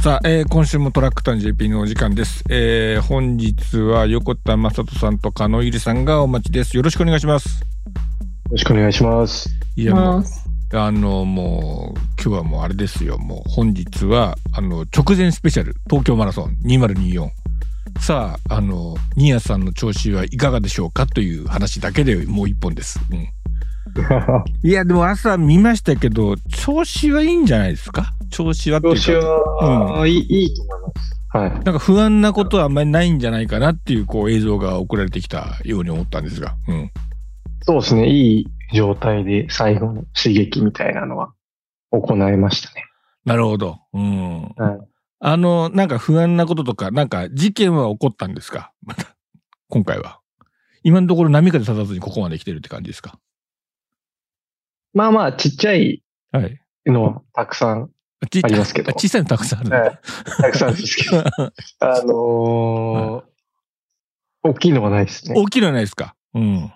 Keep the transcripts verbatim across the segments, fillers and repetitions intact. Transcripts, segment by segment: さあ、えー、今週もトラックタウン ジェーピー のお時間です、えー、本日は横田真人さんと加納ゆりさんがお待ちです。よろしくお願いします。よろしくお願いします。いやもうあのもう今日はもうあれですよ。もう本日はあの直前スペシャル東京マラソンにせんにじゅうよん、さああの新谷さんの調子はいかがでしょうかという話だけでもう一本です、うん。いやでも朝見ましたけど調子はいいんじゃないですか。調子はっていうか調子は、うん、いいと思います、はい、なんか不安なことはあんまりないんじゃないかなってい う, こう映像が送られてきたように思ったんですが、うん、そうですね、いい状態で最後の刺激みたいなのは行いましたね。なるほど、うん、はい、あのなんか不安なこととかなんか事件は起こったんですか。また今回は今のところ波風立たずにここまで来てるって感じですか。まあまあちっちゃいのたくさんありますけど、はい、小さいのたくさんあるんだ、はい、たくさんあるんですけどあのーはい、大きいのはないですね。大きいのはないですか。うん、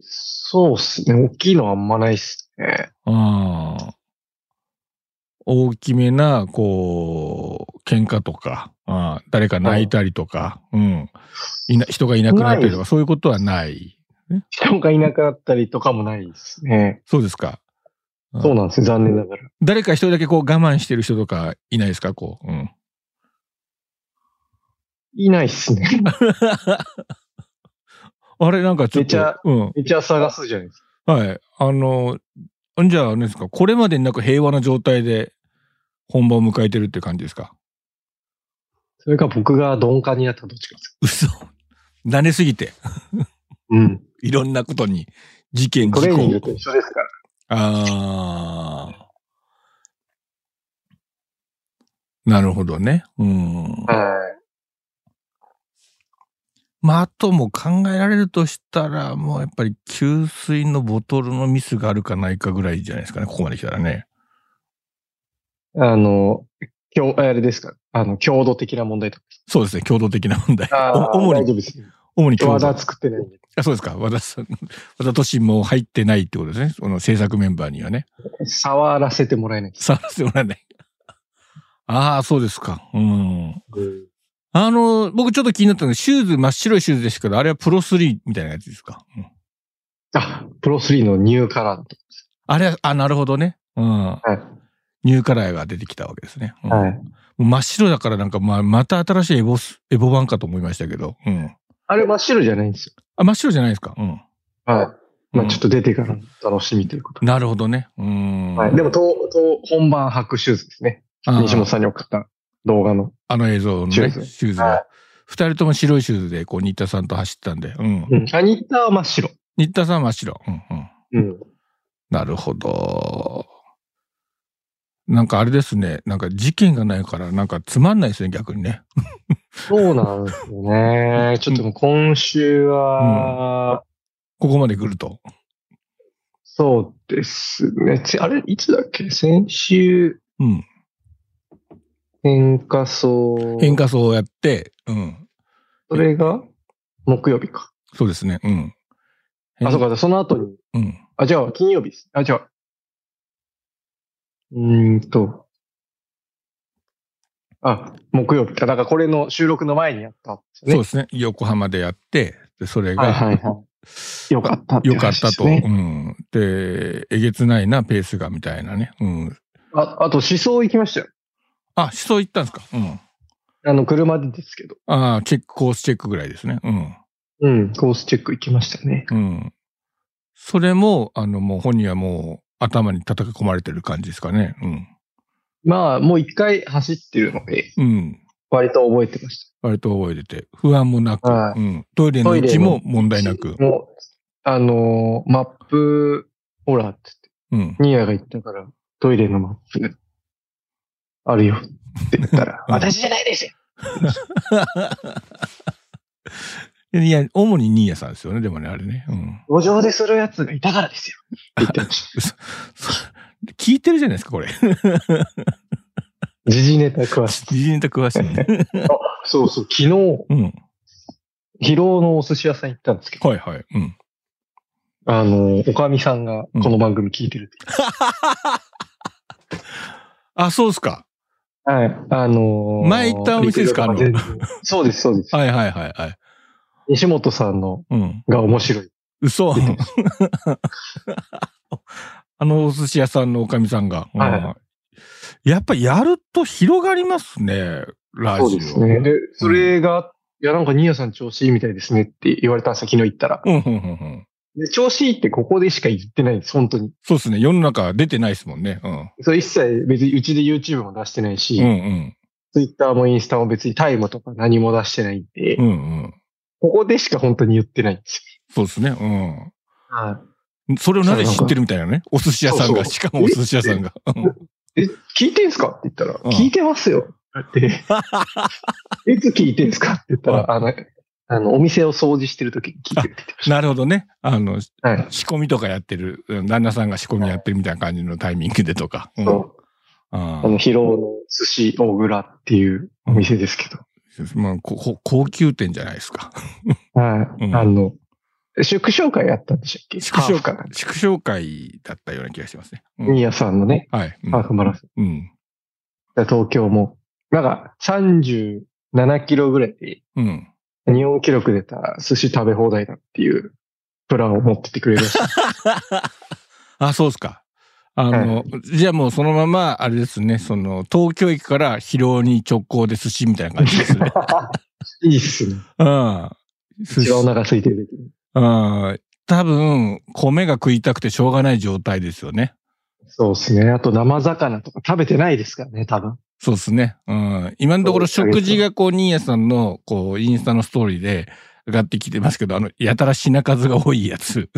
そうですね、大きいのはあんまないですね。あ、大きめなこう喧嘩とか、あ、誰か泣いたりとか、はい、うん、いな人がいなくなったりとかそういうことはない人がいなくなったりとかもないですね。そうですか。そうなんですよ、残念ながら。誰か一人だけこう我慢してる人とかいないですか、こう。うん、いないっすね。あれなんかちょっと。めちゃ、うん、めちゃ探すじゃないですか。はい。あの、じゃああれですか、これまでになく平和な状態で本番を迎えてるって感じですか。それか僕が鈍感になったどっちかですか。嘘。慣れすぎて。うん。いろんなことに、事件、事故。トレーニングと一緒ですから。ああ。なるほどね。うん。はい。まあ、あとも考えられるとしたら、もうやっぱり給水のボトルのミスがあるかないかぐらいじゃないですかね。ここまで来たらね。あの、強、あれですか。あの、強度的な問題とか。そうですね。強度的な問題。主に。大丈夫ですね。主に和田作ってないんで。あ、そうですか。和田さん、和田都市も入ってないってことですね。その制作メンバーにはね。触らせてもらえない。触らせてもらえない。ああ、そうですか。うん。うん、あの、僕ちょっと気になったのが、シューズ、真っ白いシューズでしたけど、あれはプロスリーみたいなやつですか。うん、あ、プロスリーのニューカラーって。あれは、あ、なるほどね。うん。はい、ニューカラーが出てきたわけですね。うん、はい。真っ白だからなんか、まあ、また新しいエボス、エボ版かと思いましたけど。うん。あれ真っ白じゃないんですよ。あ、真っ白じゃないですか。うん。はい。まあちょっと出てからの楽しみということ、うん。なるほどね。うん。はい。でもと、と、本番履くシューズですね。西本さんに送った動画の。あの映像のね、シューズ。シューズは。二、はい、人とも白いシューズで、こう、新田さんと走ったんで。うん。うん、あ、新田は真っ白。新田さんは真っ白。うんうん。うん。なるほど。なんかあれですね。なんか事件がないから、なんかつまんないですね、逆にね。そうなんですよね。ちょっともう今週は、うん、ここまで来ると。そうですね。あれ、いつだっけ、先週。うん。変化層。変化層をやって、うん。それが木曜日か。そうですね。うん。あ、そうか、その後に。うん。あ、じゃあ金曜日です。あ、じゃあ。うんと。あ、木曜日か。だからこれの収録の前にやったんですね。そうですね。横浜でやって、でそれが、はいはいはい、よかったって、ね。よかったと。うん。で、えげつないな、ペースが、みたいなね。うん。あ、あと、思想行きましたよ。あ、思想行ったんですか。うん。あの、車でですけど。ああ、チェック、コースチェックぐらいですね。うん。うん、コースチェック行きましたね。うん。それも、あの、もう本人はもう、頭に叩き込まれてる感じですかね。うん。まあ、もう一回走ってるので、うん。割と覚えてました。割と覚えてて、不安もなく、はい、うん。トイレの位置も問題なく。もう、あのー、マップ、ほらって言って、うん。ニアが言ったから、トイレのマップ、あるよって言ったら、私じゃないですよいや、主に新谷さんですよね、でもね、あれね。うん。路上でするやつがいたからですよ。言ってました聞いてるじゃないですか、これ。時事ネタ詳しい。時事ネタ詳しいね。あ、そうそう、昨日、うん、広尾のお寿司屋さん行ったんですけど。はいはい。うん。あの、おかみさんがこの番組聞いてるって言って、うん、あ、そうですか。はい。あのー、前行ったお店ですか？そうです、そうです。はいはいはいはい。西本さんのが面白い。うん、嘘。あのお寿司屋さんのおかみさんが。はい、やっぱやると広がりますね、ラジオ。そうですね。で、それが、うん、いやなんか新谷さん調子いいみたいですねって言われた昨日行ったら。うんうんうんうん。で、調子いいってここでしか言ってないんです、本当に。そうですね。世の中出てないですもんね。うん。そう、一切別にうちで YouTube も出してないし、うんうん。Twitter もインスタも別にタイムとか何も出してないんで、うんうん。ここでしか本当に言ってないんです。そうですね。うん。はい。それをなぜ知ってるみたいなね。お寿司屋さんが、そうそう、しかもお寿司屋さんが。え、聞いてんすかって言ったら、うん、聞いてますよって。いつ聞いてんすかって言ったら、あの、あの、お店を掃除してるときに聞いてるって言ってました。なるほどね。あの、はい、仕込みとかやってる、旦那さんが仕込みやってるみたいな感じのタイミングでとか。はい、うん、そう。あの、広尾の寿司大蔵っていうお店ですけど。うん、まあこ、高級店じゃないですか。はい、うん。あの、祝勝会やったんでしたっけ？祝勝会。祝勝会だったような気がしますね。新谷さんのね。はい。ハーフマラソン。うん。東京も、なんかさんじゅうななキロぐらいで、うん。日本記録出た寿司食べ放題だっていうプランを持っててくれました。あ、そうですか。あの、はい、じゃあもうそのまま、あれですね、その、東京駅から広尾に直行で寿司みたいな感じですね。いいっすね。うん。寿司はお腹空いてる。うん。多分、米が食いたくてしょうがない状態ですよね。そうですね。あと生魚とか食べてないですからね、多分。そうですね。うん。今のところ食事がこう、新谷さんの、こう、インスタのストーリーで上がってきてますけど、あの、やたら品数が多いやつ。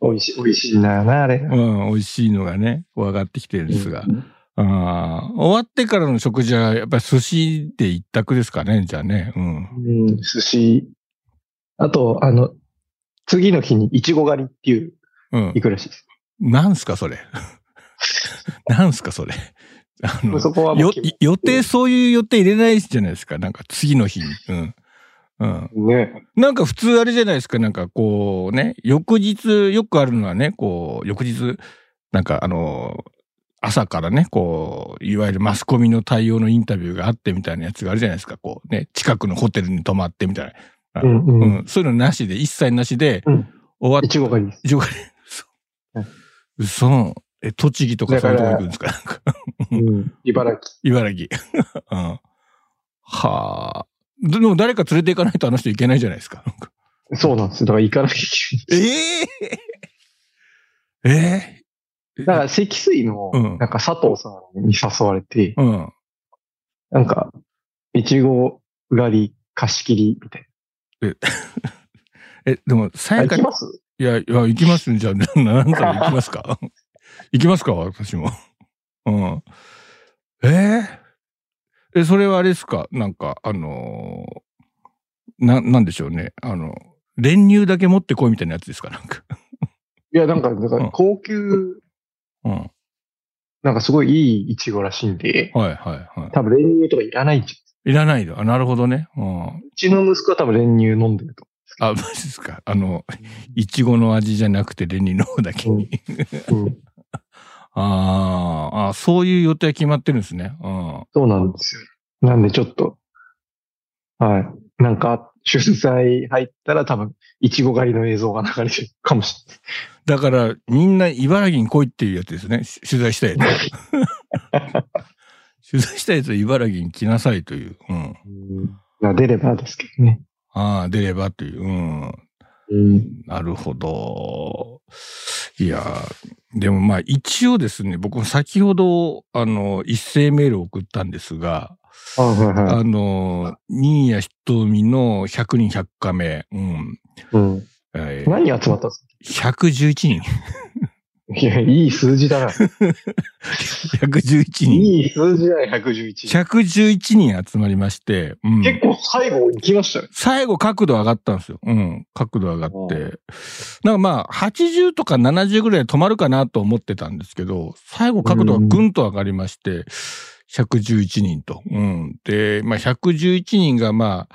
おいしい、おいしいんだよな、あれ。うん、おいしいのがね、こう上がってきてるんですが。うん、ああ、終わってからの食事は、やっぱり寿司で一択ですかね、じゃあね。うん。うん、寿司。あと、あの、次の日にイチゴ狩りっていう、うん。行くらしいです。なんすか、それ。なんすか、それ。あのそこはもう予定、そういう予定入れないじゃないですか。なんか次の日に。うん。うん。ね、なんか普通あれじゃないですか。なんかこうね、翌日、よくあるのはね、こう、翌日、なんかあの、朝からね、こう、いわゆるマスコミの対応のインタビューがあってみたいなやつがあるじゃないですか。こうね、近くのホテルに泊まってみたいな。うん、うんうん、そういうのなしで、一切なしで、うん、終わって。いちご狩り。いちご狩り。うそ。え、栃木とかそういうとこ行くんですか？なんか、うん、茨城。茨城。うん、はあ。でも誰か連れて行かないとあの人行けないじゃないですか。そうなんですよ。だから行かなきゃいけない。ええー。えー、だから、積水の、なんか佐藤さんに誘われて、うん、なんか、いちご狩り、貸し切り、みたいな。え、え、でも、さやかに。行きます？いや、いや、行きますんじゃあ、ななんか行きますか？行きますか、私も。うん。えー、え、それはあれですか、なんか、あのー、な、なんでしょうね。あの、練乳だけ持ってこいみたいなやつですか、なんか。いや、なんか、だから高級、うん。うん、なんかすごいいいイチゴらしいんで、はいはいはい。多分練乳とかいらないんじゃん。いらないの。あ、なるほどね。うん。うちの息子は多分練乳飲んでると。あ、マジですか。あの、イチゴの味じゃなくて練乳の方だけに。うんうん、あーあ、そういう予定決まってるんですね。うん、そうなんですよ。なんでちょっと、はい。なんか、主催入ったら多分、イチゴ狩りの映像が流れてるかもしれない。だから、みんな茨城に来いっていうやつですね。取材したやつ。取材したやつは茨城に来なさいという。うん。うん、出ればですけどね。ああ、出ればという。うん。うん、なるほど。いやー、でもまあ一応ですね、僕も先ほど、あの、一斉メールを送ったんですが、あ、はいはい、あの、新谷仁美のひゃくにんひゃっかめ、うん。うん。えー、何集まったんですか？ ひゃくじゅういちにん。いや、いい数字だな。ひゃくじゅういちにん。いい数字だな、ひゃくじゅういちにん。ひゃくじゅういちにん集まりまして、うん、結構最後行きましたよ。最後角度上がったんですよ。うん。角度上がって。なんかまあ、はちじゅうとかななじゅうぐらいで止まるかなと思ってたんですけど、最後角度がぐんと上がりまして、ひゃくじゅういちにんと。うん。で、まあひゃくじゅういちにんがまあ、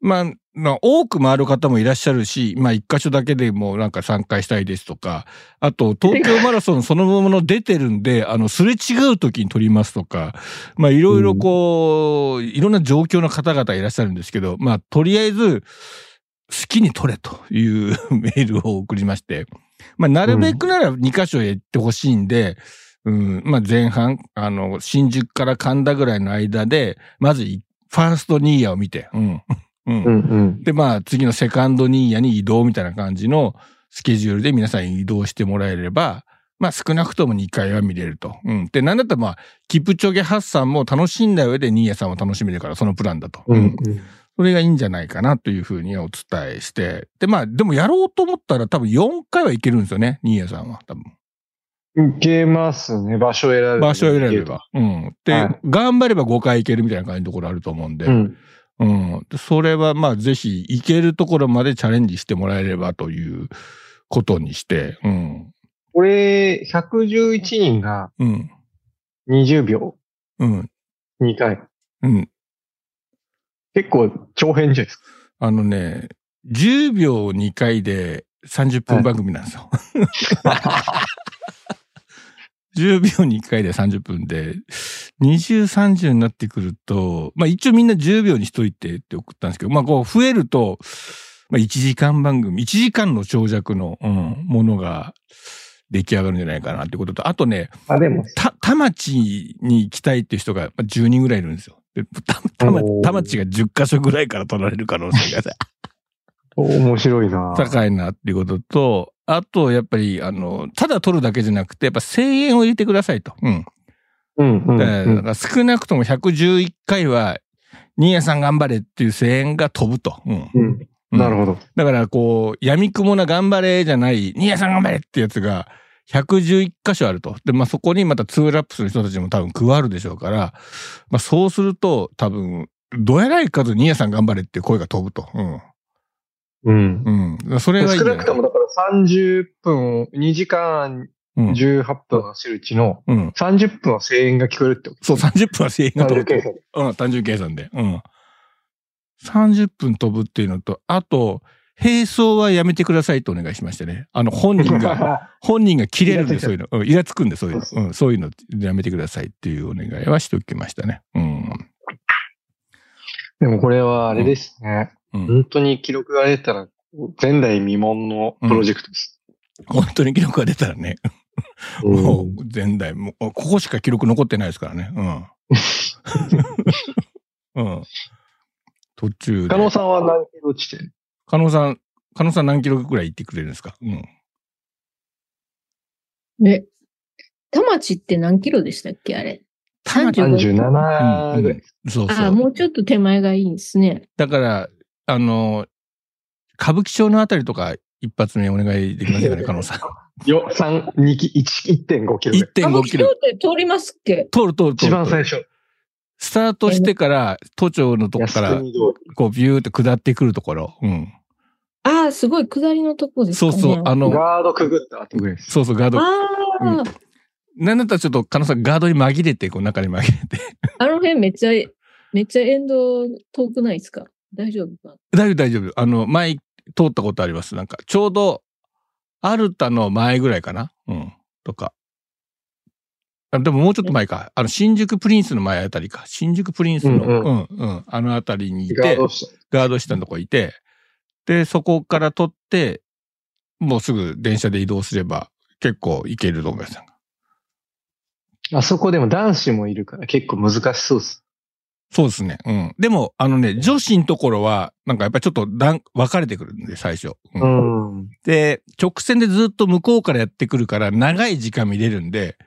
まあ、まあ、多く回る方もいらっしゃるし、まあ、一箇所だけでもなんか参加したいですとか、あと、東京マラソンそのもの出てるんで、あの、すれ違う時に撮りますとか、まあ、いろいろこう、いろんな状況の方々いらっしゃるんですけど、まあ、とりあえず、好きに撮れというメールを送りまして、まあ、なるべくならに箇所へ行ってほしいんで、うん、まあ、前半、あの、新宿から神田ぐらいの間で、まず、ファーストニーヤを見て、うん。うんうんうん、で、まあ、次のセカンドニーヤに移動みたいな感じのスケジュールで皆さん移動してもらえれば、まあ、少なくともにかいは見れると。うん。で、なんだったらまあ、キプチョゲハッサンも楽しんだ上でニーヤさんも楽しめるから、そのプランだと。うん、うん。それがいいんじゃないかなというふうにお伝えして。で、まあ、でもやろうと思ったら多分よんかいはいけるんですよね、ニーヤさんは。多分。いけますね。場所選べば。場所選べば。うん。で、はい、頑張ればごかい行けるみたいな感じのところあると思うんで。うん。うん。それは、まあ、ぜひ、行けるところまでチャレンジしてもらえればということにして、うん。これ、ひゃくじゅういちにんが、うん。にじゅうびょう。うん。にかい。うん。結構、長編じゃないですか。あのね、じゅうびょうにかいでさんじゅっぷん番組なんですよ。はいじゅうびょうにいっかいでさんじゅっぷんで、にじゅう、さんじゅうになってくると、まあ一応みんなじゅうびょうにしといてって送ったんですけど、まあこう増えると、まあいちじかん番組、いちじかんの長尺の、うん、ものが出来上がるんじゃないかなってことと、あとね、あでもた、田町に行きたいっていう人がじゅうにんぐらいいるんですよ。でたたま、田町がじゅっカ所ぐらいから取られる可能性が面白いな高いなっていうことと、あと、やっぱり、あの、ただ取るだけじゃなくて、やっぱ声援を入れてくださいと。うん。うんうん、うん。だから少なくともひゃくじゅういっかいは、新谷さん頑張れっていう声援が飛ぶと。うん。うんうん、なるほど。だから、こう、闇雲な頑張れじゃない、新谷さん頑張れってやつが、ひゃくじゅういち箇所あると。で、まあ、そこにまたツーラップする人たちも多分加わるでしょうから、まあ、そうすると、多分、どえらい数新谷さん頑張れっていう声が飛ぶと。うん。うん。うん。それがいいんじゃない？少なくともだからさんじゅっぷん、にじかんじゅうはっぷん走るうちの、さんじゅっぷんは声援が聞こえるってこと、うんうん、そう、さんじゅっぷんは声援が飛ぶ。単純計算で。うん、単純計算で。うん。さんじゅっぷん飛ぶっていうのと、あと、並走はやめてくださいとお願いしましたね。あの、本人が、本人が切れるんで、そういうの。うん、イラつくんで、そういうの。うん、そういうのやめてくださいっていうお願いはしておきましたね。うん。でもこれはあれですね。うんうん、本当に記録が出たら、前代未聞のプロジェクトです。うん、本当に記録が出たらね。もう前代、もうここしか記録残ってないですからね。うん。うん、途中で。加納さんは何キロ地点？加納さん、加納さん何キロくらい行ってくれるんですか？うん。え、田町って何キロでしたっけあれ。さんじゅうななぐらい。そうそう。あ、もうちょっと手前がいいんですね。だから、あの、歌舞伎町のあたりとか一発目お願いできますかね、加納さん。よ、さん、に、いってんご キロ。いってんご キロ。歌舞伎町って通りますっけ？通る通る通る。一番最初。スタートしてから、都庁のとこから、こうビューって下ってくるところ。うん。ああ、すごい下りのとこですね。そうそう、あの。ガードくぐった後ぐらいです。そうそう、ガード。ああ。うんなんだったらちょっと、加納さん、ガードに紛れて、こう、中に紛れて。あの辺めっちゃ、めっちゃ沿道遠くないですか？大丈夫か？大丈夫、大丈夫。あの、前、通ったことあります。なんか、ちょうど、アルタの前ぐらいかな？うん。とか。あでも、もうちょっと前か。あの、新宿プリンスの前あたりか。新宿プリンスの、うんうん、うん、うん。あのあたりにいて、ガード下。ガード下のとこいて、で、そこから取って、もうすぐ電車で移動すれば、結構行けると思います。あそこでも男子もいるから結構難しそうです。そうですね。うん。でも、あのね、女子のところは、なんかやっぱりちょっと分かれてくるんで、最初。うん。うん、で、直線でずっと向こうからやってくるから、長い時間見れるんで、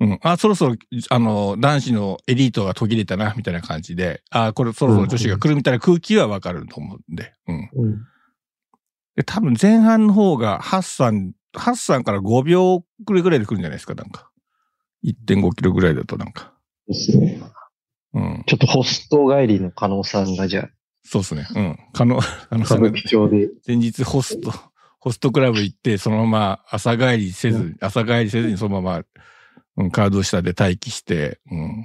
うん。あ、そろそろ、あの、男子のエリートが途切れたな、みたいな感じで、あ、これそろそろ女子が来るみたいな空気は分かると思うんで、うん。うん、で、多分前半の方が、ハッサン、ハッサンからごびょうくらいぐらいで来るんじゃないですか、なんか。いってんごキロぐらいだとなんか。ですね。うん。ちょっとホスト帰りの加納さんがじゃあ。そうですね。うん。加納、加納さんが、ね。歌舞伎町で。前日ホスト、ホストクラブ行って、そのまま朝帰りせず、うん、朝帰りせずにそのまま、うん、カード下で待機して、うん。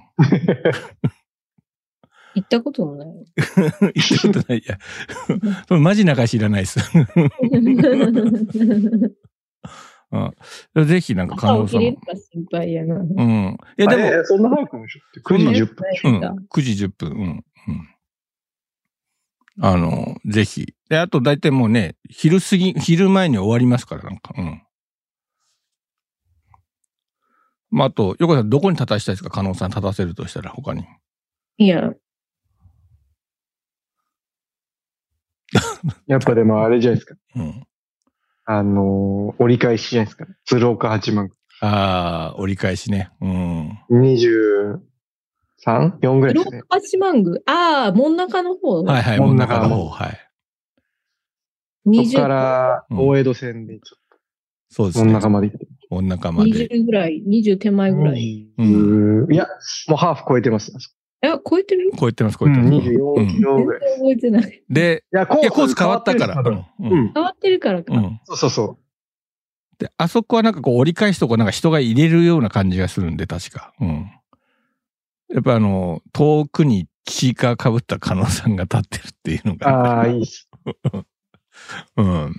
行ったこともない。行ったことない。いや、マジ中知らないです。うん、ぜひなんか可能性。朝起きれるか心配やな。うん。いやでも、えー、そんな早くもしょってくじじゅっぷん、うん。くじじゅっぷん。うん。うんあの、ぜひ。で、あと大体もうね、昼過ぎ、昼前に終わりますから、なんか。うん。まあ、あと、横井さん、どこに立たしたいですか？加納さん立たせるとしたら、他に。いや。やっぱでもあれじゃないですか。うん。あのー、折り返しじゃないですか。鶴岡八幡。ああ、折り返しね。うん。にじゅう、さん?よん ぐらいですね。ろく、はちまん具。ああ、真ん中の方。はいはい、真ん中の方。はい。にじゅう。そこから、大江戸線でちょっと。そうですね。真ん中まで行って。真ん中まで。にじゅうぐらい、にじゅう手前ぐらい。うん。いや、もうハーフ超えてます。いや、超えてる？超えてます、超えてます。にじゅうよんキロぐらい。全然覚えてない。で、いや、コース変わったから。変わってるからか。そうそうそう。で、あそこはなんかこう折り返すとこなんか人が入れるような感じがするんで、確か。うん。やっぱあの、遠くにチーカー被った加納さんが立ってるっていうのが。ああ、いいし。うん。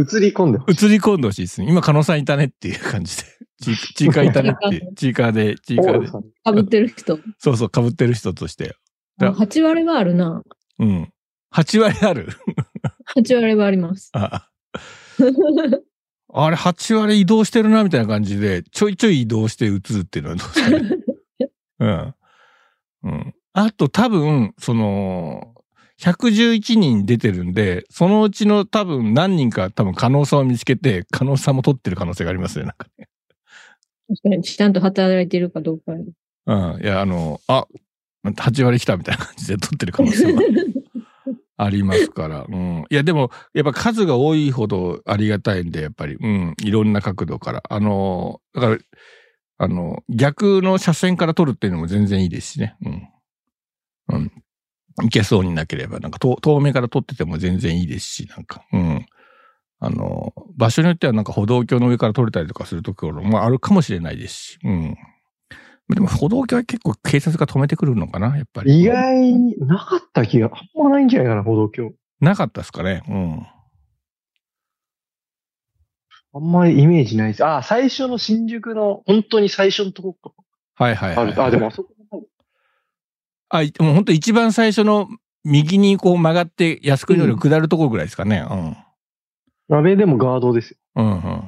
映り込んでほしい。映り込んでほしいですね。今、加納さんいたねっていう感じで。チーカーいたねっていう。チーカーで、チーカーで。被ってる人。そうそう、被ってる人として。はち割はあるな。うん。はち割ある?はち 割はあります。ああ。あれ、はち割移動してるな、みたいな感じで、ちょいちょい移動して映るっていうのはどうですかね。うん。うん、あと多分、その、ひゃくじゅういちにん出てるんで、そのうちの多分何人か多分加納さんを見つけて、加納さんも取ってる可能性がありますね、なんかね。確かに、ちゃんと働いてるかどうか。うん、いや、あの、あ、はち割来たみたいな感じで取ってる可能性はありますから。うん。いや、でも、やっぱ数が多いほどありがたいんで、やっぱり、うん、いろんな角度から。あの、だから、あの、逆の車線から撮るっていうのも全然いいですしね。うん。うん。いけそうになければ、なんか遠、遠目から撮ってても全然いいですし、なんか、うん。あの、場所によってはなんか歩道橋の上から撮れたりとかするところもあるかもしれないですし、うん。でも歩道橋は結構警察が止めてくるのかな、やっぱり。意外になかった気が、あんまないんじゃないかな、歩道橋。なかったですかね、うん。あんまりイメージないです。ああ、最初の新宿の、本当に最初のとこか。はいはいはい、はい。ああ、でもあそこもない。あ、もう本当一番最初の右にこう曲がって靖国通りを下るところぐらいですかね。うん。あれでもガードですよ。うんうん。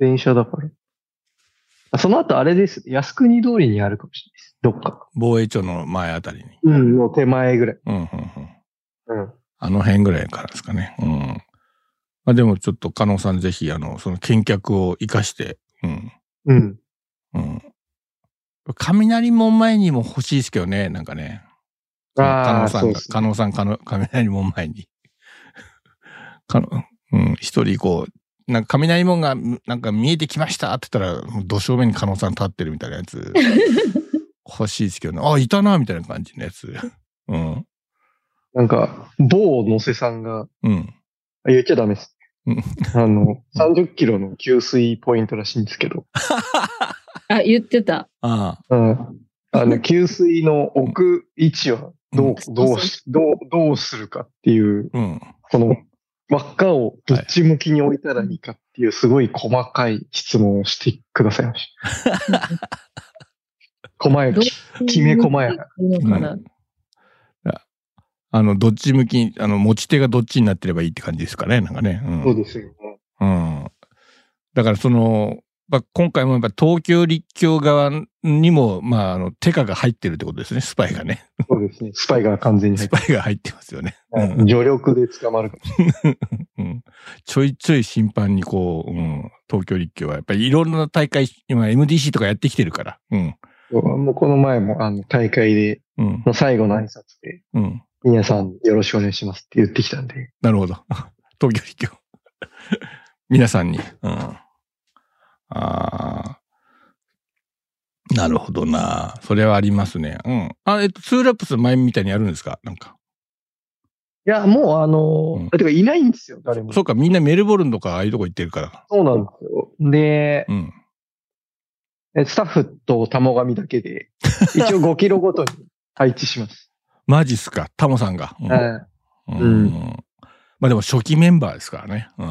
電車だから。あ、その後あれです。靖国通りにあるかもしれないです。どっか。防衛庁の前あたりに。うん、の手前ぐらい。うんうんうん。うん。あの辺ぐらいからですかね。うん。まあでもちょっと加納さんぜひ、あの、その見客を生かして、うん。うん。うん。雷門前にも欲しいですけどね、なんかね。ああ、そうですね。加納さん、加納、雷門前に。かの、うん、一人こう、なんか雷門がなんか見えてきましたって言ったら、土正面に加納さん立ってるみたいなやつ。欲しいですけどね。あ、いたな、みたいな感じのやつ。うん。なんか、某野瀬さんが、うん。言っちゃダメです。あの、さんじゅっキロの給水ポイントらしいんですけど。あ、言ってた。ああ、うん。あの、給水の置く位置はどう、うん、どうし、どう、どうするかっていう、うん、この輪っかをどっち向きに置いたらいいかっていう、すごい細かい質問をしてくださいました。細やか。きめ細やか。うんあの、どっち向き、あの、持ち手がどっちになってればいいって感じですかね、なんかね。うん、そうですよね。うん。だからその、まあ、今回もやっぱ東京立教側にも、まあ、あの、手下が入ってるってことですね、スパイがね。そうですね。スパイが完全に入ってる。スパイが入ってますよね。うん、助力で捕まるかもしれない。うん。ちょいちょい頻繁にこう、うん、東京立教はやっぱりいろんな大会、今 エムディーシー とかやってきてるから。うん。もうこの前も、あの、大会で、の最後の挨拶で、うん。うん皆さんよろしくお願いしますって言ってきたんで。なるほど。東京立教。皆さんに。うん。ああ。なるほどな。それはありますね。うん。あ、えっと、ツーラップス前みたいにやるんですかなんか。いや、もうあのー、うん、てかいないんですよ、誰も。そうか、みんなメルボルンとかああいうとこ行ってるから。そうなんですよ。で、うん、スタッフと玉神だけで、一応ごキロごとに配置します。マジっすか、タモさんが。まあでも初期メンバーですからね。うん、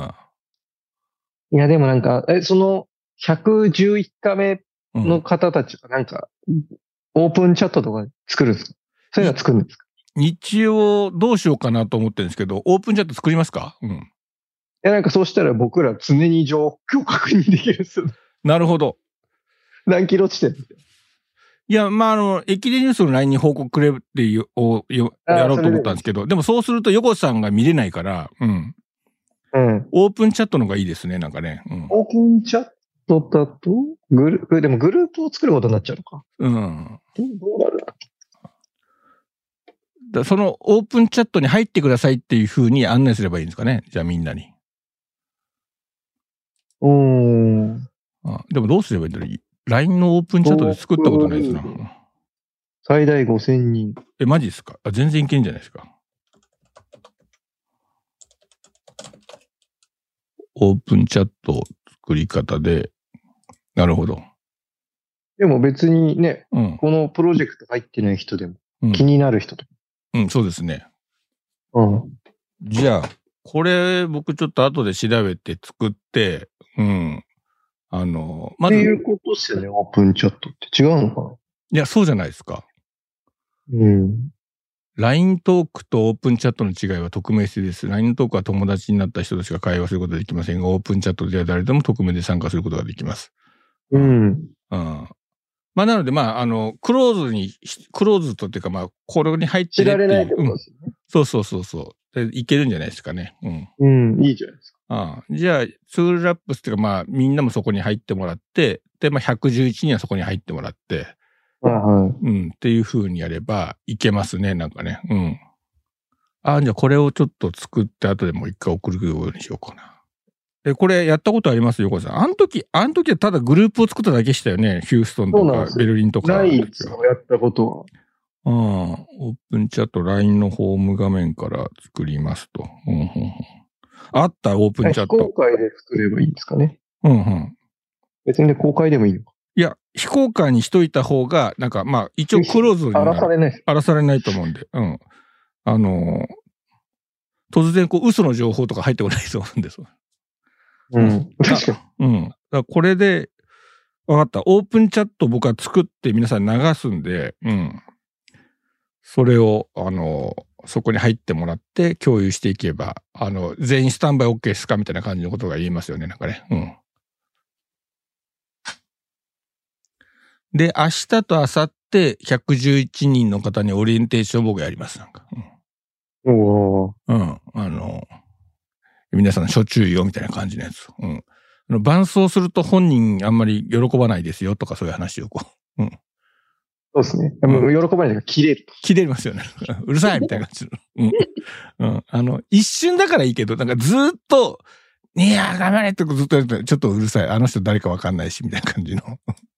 いやでもなんか、え、そのひゃくじゅういっかいめの方たちはなんか、うん、オープンチャットとか作るんですか？そういうのは作るんですか？一応どうしようかなと思ってるんですけど、オープンチャット作りますか？うん。いやなんかそうしたら僕ら常に状況確認できるんですよ。なるほど。何キロ地点？いや、まあ、あの、駅伝ニュースの ライン に報告くれっていう、を、やろうと思ったんですけど、でもそうすると横さんが見れないから、うん。うん。オープンチャットの方がいいですね、なんかね。うん、オープンチャットだと、グループ、でもグループを作ることになっちゃうのか。うん。どうなるだそのオープンチャットに入ってくださいっていうふうに案内すればいいんですかね、じゃあみんなに。うーん。あ、でもどうすればいいんだろう。ライン のオープンチャットで作ったことないですな。最大ごせんにん。え、マジですか？あ、全然いけんじゃないですか。オープンチャット作り方で、なるほど。でも別にね、うん、このプロジェクト入ってない人でも、うん、気になる人とか。うん、そうですね。うん。じゃあ、これ僕ちょっと後で調べて作って、うん。あの、まず。っていうことっすよね、オープンチャットって。違うのかな？いや、そうじゃないですか。うん。ライン トークとオープンチャットの違いは匿名性です。ライン トークは友達になった人としか会話することができませんが、オープンチャットでは誰でも匿名で参加することができます。うん。うん。まあ、なので、まあ、あの、クローズに、クローズとっていうか、まあ、これに入ってるっていう。知られないってことですよね。うん。そうそうそうそう。いけるんじゃないですかね。うん。うん、いいじゃないですか。ああ、じゃあ、ツールラップスっていうか、まあ、みんなもそこに入ってもらって、で、まあ、ひゃくじゅういちにんはそこに入ってもらって、うん、うん、っていう風にやればいけますね、なんかね。うん。ああ、じゃあ、これをちょっと作って、後でもう一回送るようにしようかな。え、これやったことありますよ、横さん。あの時、あの時はただグループを作っただけしたよね。ヒューストンとか、ベルリンとか。ないですよ、やったことは。うん。オープンチャット、ライン のホーム画面から作りますと。うんうんうん。あった、オープンチャット。非公開で作ればいいんですかね。うんうん。別に、ね、公開でもいいのか。いや、非公開にしといた方が、なんか、まあ、一応クローズに。荒らされない。荒らされないと思うんで。うん。あのー、突然、こう、嘘の情報とか入ってこないと思うんです。うん。確かに。うん。だからこれで、わかった。オープンチャット僕は作って皆さん流すんで、うん。それを、あのー、そこに入ってもらって共有していけば、あの、全員スタンバイ OK ですかみたいな感じのことが言えますよね、なんかね。うん。で、明日と明後日、ひゃくじゅういちにんの方にオリエンテーションを僕やります、なんか。うん、おー。うん。あの、皆さん、諸注意をみたいな感じのやつ。うん。あの、伴奏すると本人あんまり喜ばないですよとかそういう話をこう。うん。そうですね。もう喜ばないと切れる。切れますよね。うるさいみたいな感じの、うんうん。あの、一瞬だからいいけど、なんかずっと、いやー、頑張れってずっとやると、ちょっとうるさい。あの人誰かわかんないし、みたいな感じの。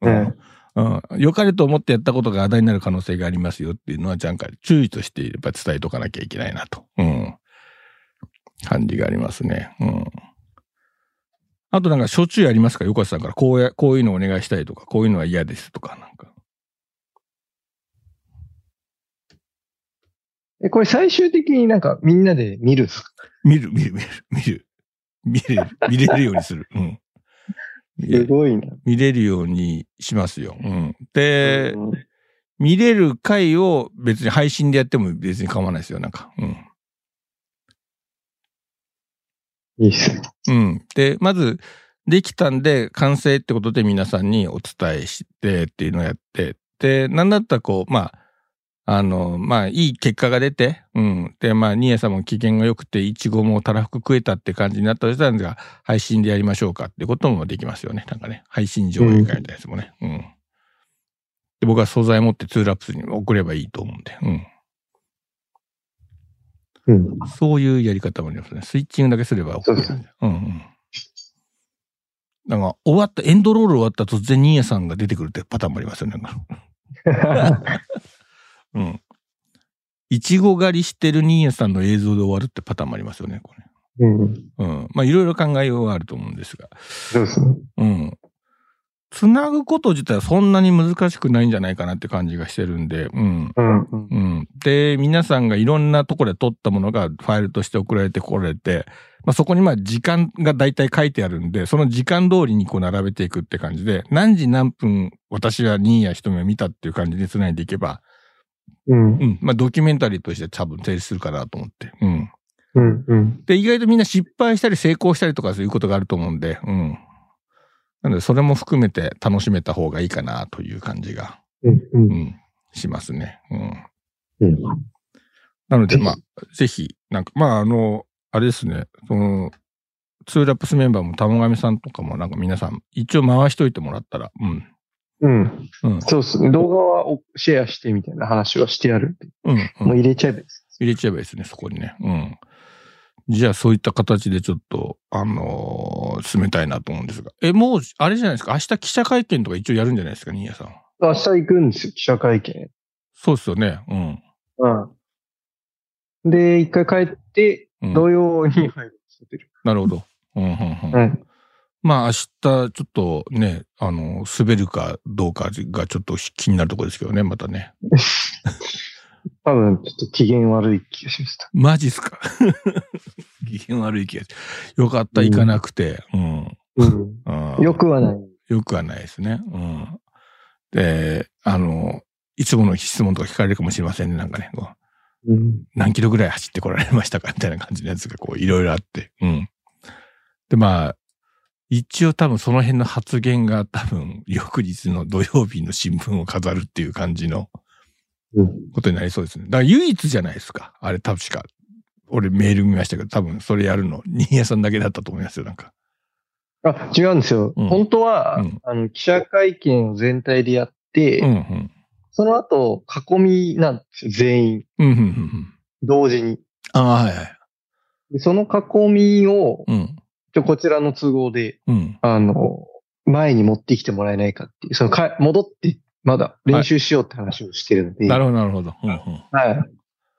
うんうんうん、よかれと思ってやったことがあだになる可能性がありますよっていうのは、ちゃんと注意としてやっぱ伝えとかなきゃいけないなと。うん。感じがありますね。うん。あとなんか、しょっちゅうありますか？横田さんから、こうや、こういうのお願いしたいとか、こういうのは嫌ですとか、なんか。え、これ最終的になんかみんなで見るんですか？見る、見る、見る、見る。見れる、見れるようにする。うん。すごいな。見れるようにしますよ。うん。で、うん、見れる回を別に配信でやっても別に構わないですよ、なんか。うん。いいっすね。うん。で、まず、できたんで、完成ってことで皆さんにお伝えしてっていうのをやって、で、なんだったらこう、まあ、あの、まあ、いい結果が出て、うん。で、まあ、ニエさんも機嫌が良くて、イチゴもたらふく食えたって感じになったとしたんですが、配信でやりましょうかってこともできますよね。なんかね、配信上映会みたいなやつもね。うん、うん。で、僕は素材持ってツールアップスに送ればいいと思うんで、うん。うん。そういうやり方もありますね。スイッチングだけすれば送れる。うんうん。なんか、終わった、エンドロール終わった突然ニエさんが出てくるってパターンもありますよね。なんかうん。いちご狩りしてるニーヤさんの映像で終わるってパターンもありますよね、これ。うん。うん。まあ、いろいろ考えようはあると思うんですが。そうですね。うん。つなぐこと自体はそんなに難しくないんじゃないかなって感じがしてるんで、うんうんうん、で皆さんがいろんなところで撮ったものがファイルとして送られてこられて、まあ、そこにまあ時間が大体書いてあるんで、その時間通りにこう並べていくって感じで、何時何分私は新谷仁美を見たっていう感じでつないでいけば、うんうん、まあドキュメンタリーとして多分成立するかなと思って、うんうんうん、で意外とみんな失敗したり成功したりとかそういうことがあると思うんで、うん。なのでそれも含めて楽しめた方がいいかなという感じが、うんうんうん、しますね、うんうん。なのでまあぜひなんかまああのあれですね、そのツーラップスメンバーも玉上さんとかもなんか皆さん一応回しといてもらったら、うんうん、うん、そうですね、動画はシェアしてみたいな話はしてやるんで、うんうん、もう入れちゃえばいいです、入れちゃえばいいですね、そこにね、うん。じゃあそういった形でちょっと、あのー、進めたいなと思うんですが。え、もう、あれじゃないですか。明日記者会見とか一応やるんじゃないですか、新谷さん。明日行くんですよ、記者会見。そうですよね。うん。うん。で、一回帰って、うん、土曜に入る。なるほど。うん、うん、うん。はい、まあ、明日、ちょっとね、あの、滑るかどうかがちょっと気になるところですけどね、またね。多分ちょっと機嫌悪い気がしました。マジっすか。機嫌悪い気がしました。よかった、行かなくて。うん。うんうん、よくはない。よくはないですね。うん。で、あの、いつもの質問とか聞かれるかもしれませんね、なんかね。こう、うん、何キロぐらい走ってこられましたかみたいな感じのやつがこう、いろいろあって。うん。で、まあ、一応多分その辺の発言が多分、翌日の土曜日の新聞を飾るっていう感じの。うん、ことになりそうですね。だから唯一じゃないですか。あれ確か俺メール見ましたけど、多分それやるの新谷さんだけだったと思いますよ。なんかあ違うんですよ。うん、本当は、うん、あの記者会見を全体でやって、うんうん、その後囲みなんですよ全員、うんうんうんうん、同時に。あはいはい。でその囲みを、うん、こちらの都合で、うん、あの前に持ってきてもらえないかっていうそのか戻って。まだ練習しようって話をしてるので。はい、なるほど、なるほど、うんうん。はい。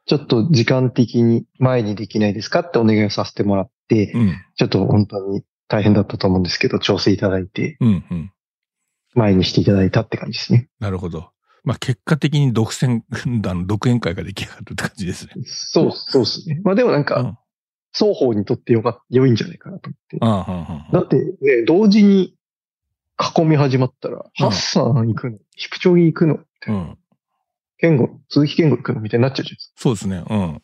ちょっと時間的に前にできないですかってお願いをさせてもらって、うん、ちょっと本当に大変だったと思うんですけど、調整いただいて、うんうん、前にしていただいたって感じですね。なるほど。まあ結果的に独占、独演会が出来上がるって感じですね。そう、そうですね。まあでもなんか、うん、双方にとってよか、良いんじゃないかなと思って。うんうんうん、だってね、同時に、囲み始まったら、ハッサン行くの、うん、ヒプチョギ行くのみたいな、うん、健吾、鈴木健吾行くのみたいになっちゃうじゃないですか。そうですね。うん。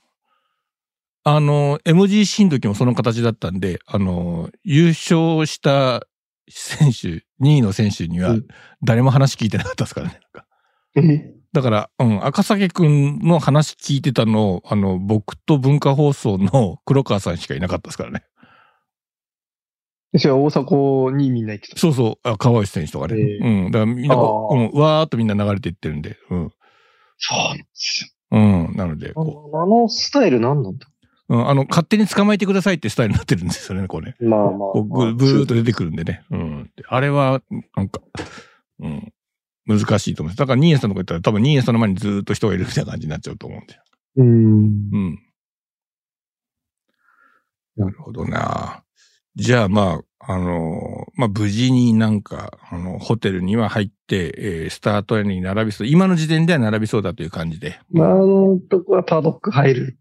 あの、エムジーシー の時もその形だったんで、あの、優勝した選手、にいの選手には誰も話聞いてなかったですからね。なんかえだから、うん、赤崎くんの話聞いてたのを、あの、僕と文化放送の黒川さんしかいなかったですからね。私は大阪にみんな行ってた。そうそう。あ、川内選手とかね。えー、うん。だからみんなこう、うん、わーっとみんな流れていってるんで。うん。そうなんですよ。うん。なのでこうあ。あのスタイル何なんだうん。あの、勝手に捕まえてくださいってスタイルになってるんですよね、こうね。まあまあ、まあ。こうブーッと出てくるんでね。うん。あれは、なんか、うん。難しいと思います。だから、新谷さんのとこ行ったら多分新谷さんの前にずーっと人がいるみたいな感じになっちゃうと思うんで。うーん。うん。なるほどなぁ。じゃあまあ、あのー、まあ無事になんか、あの、ホテルには入って、えー、スタートに並びそう。今の時点では並びそうだという感じで。まあ、あのとこはパドック入る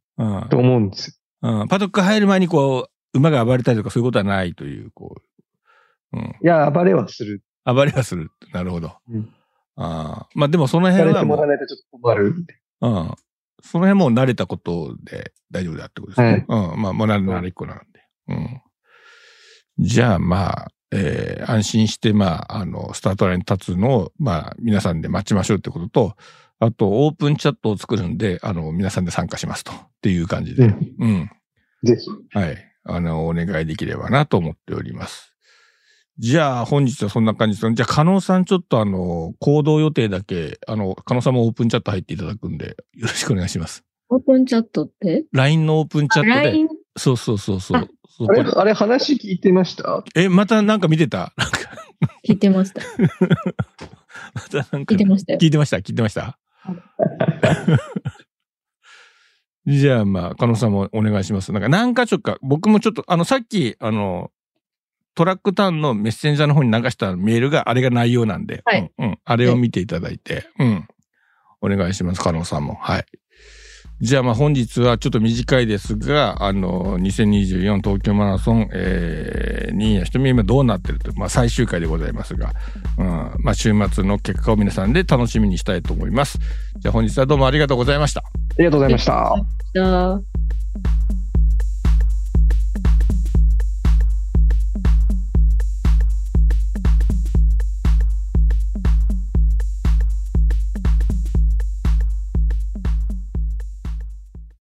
と思うんですよ。うんうん、パドック入る前にこう、馬が暴れたりとかそういうことはないという、こう。うん、いや、暴れはする。暴れはする。なるほど。うん、あまあでもその辺はもう。慣れてもらわないとちょっと困る。うん。その辺もう慣れたことで大丈夫だってことですね。はい、うん。まあ、もう慣れ、慣れっこなんで。うん。じゃあまあ、えー、安心してまあ、あの、スタートラインに立つのを、まあ、皆さんで待ちましょうってことと、あと、オープンチャットを作るんで、あの、皆さんで参加しますと、っていう感じで。うん。うん、ぜひ。はい。あの、お願いできればなと思っております。じゃあ、本日はそんな感じです。じゃあ、加納さん、ちょっとあの、行動予定だけ、あの、加納さんもオープンチャット入っていただくんで、よろしくお願いします。オープンチャットって ?ライン のオープンチャットで。そうそうそうそう。あれ、あれ話聞いてました？え、またなんか見てた？なんか聞いてました。またなんか聞いてましたよ。聞いてました。聞いてました。じゃあまあ加納さんもお願いします。なんか何か所か僕もちょっとあのさっきあのトラックターンのメッセンジャーの方に流したメールがあれが内容なんで、はい、うん、うん、あれを見ていただいて、うん、お願いします、加納さんも。はい。じゃあまあ本日はちょっと短いですが、あのにせんにじゅうよん東京マラソン、えー、新谷仁美今どうなってると、まあ、最終回でございますが、うん、まあ、週末の結果を皆さんで楽しみにしたいと思います。じゃあ本日はどうもありがとうございました。ありがとうございました。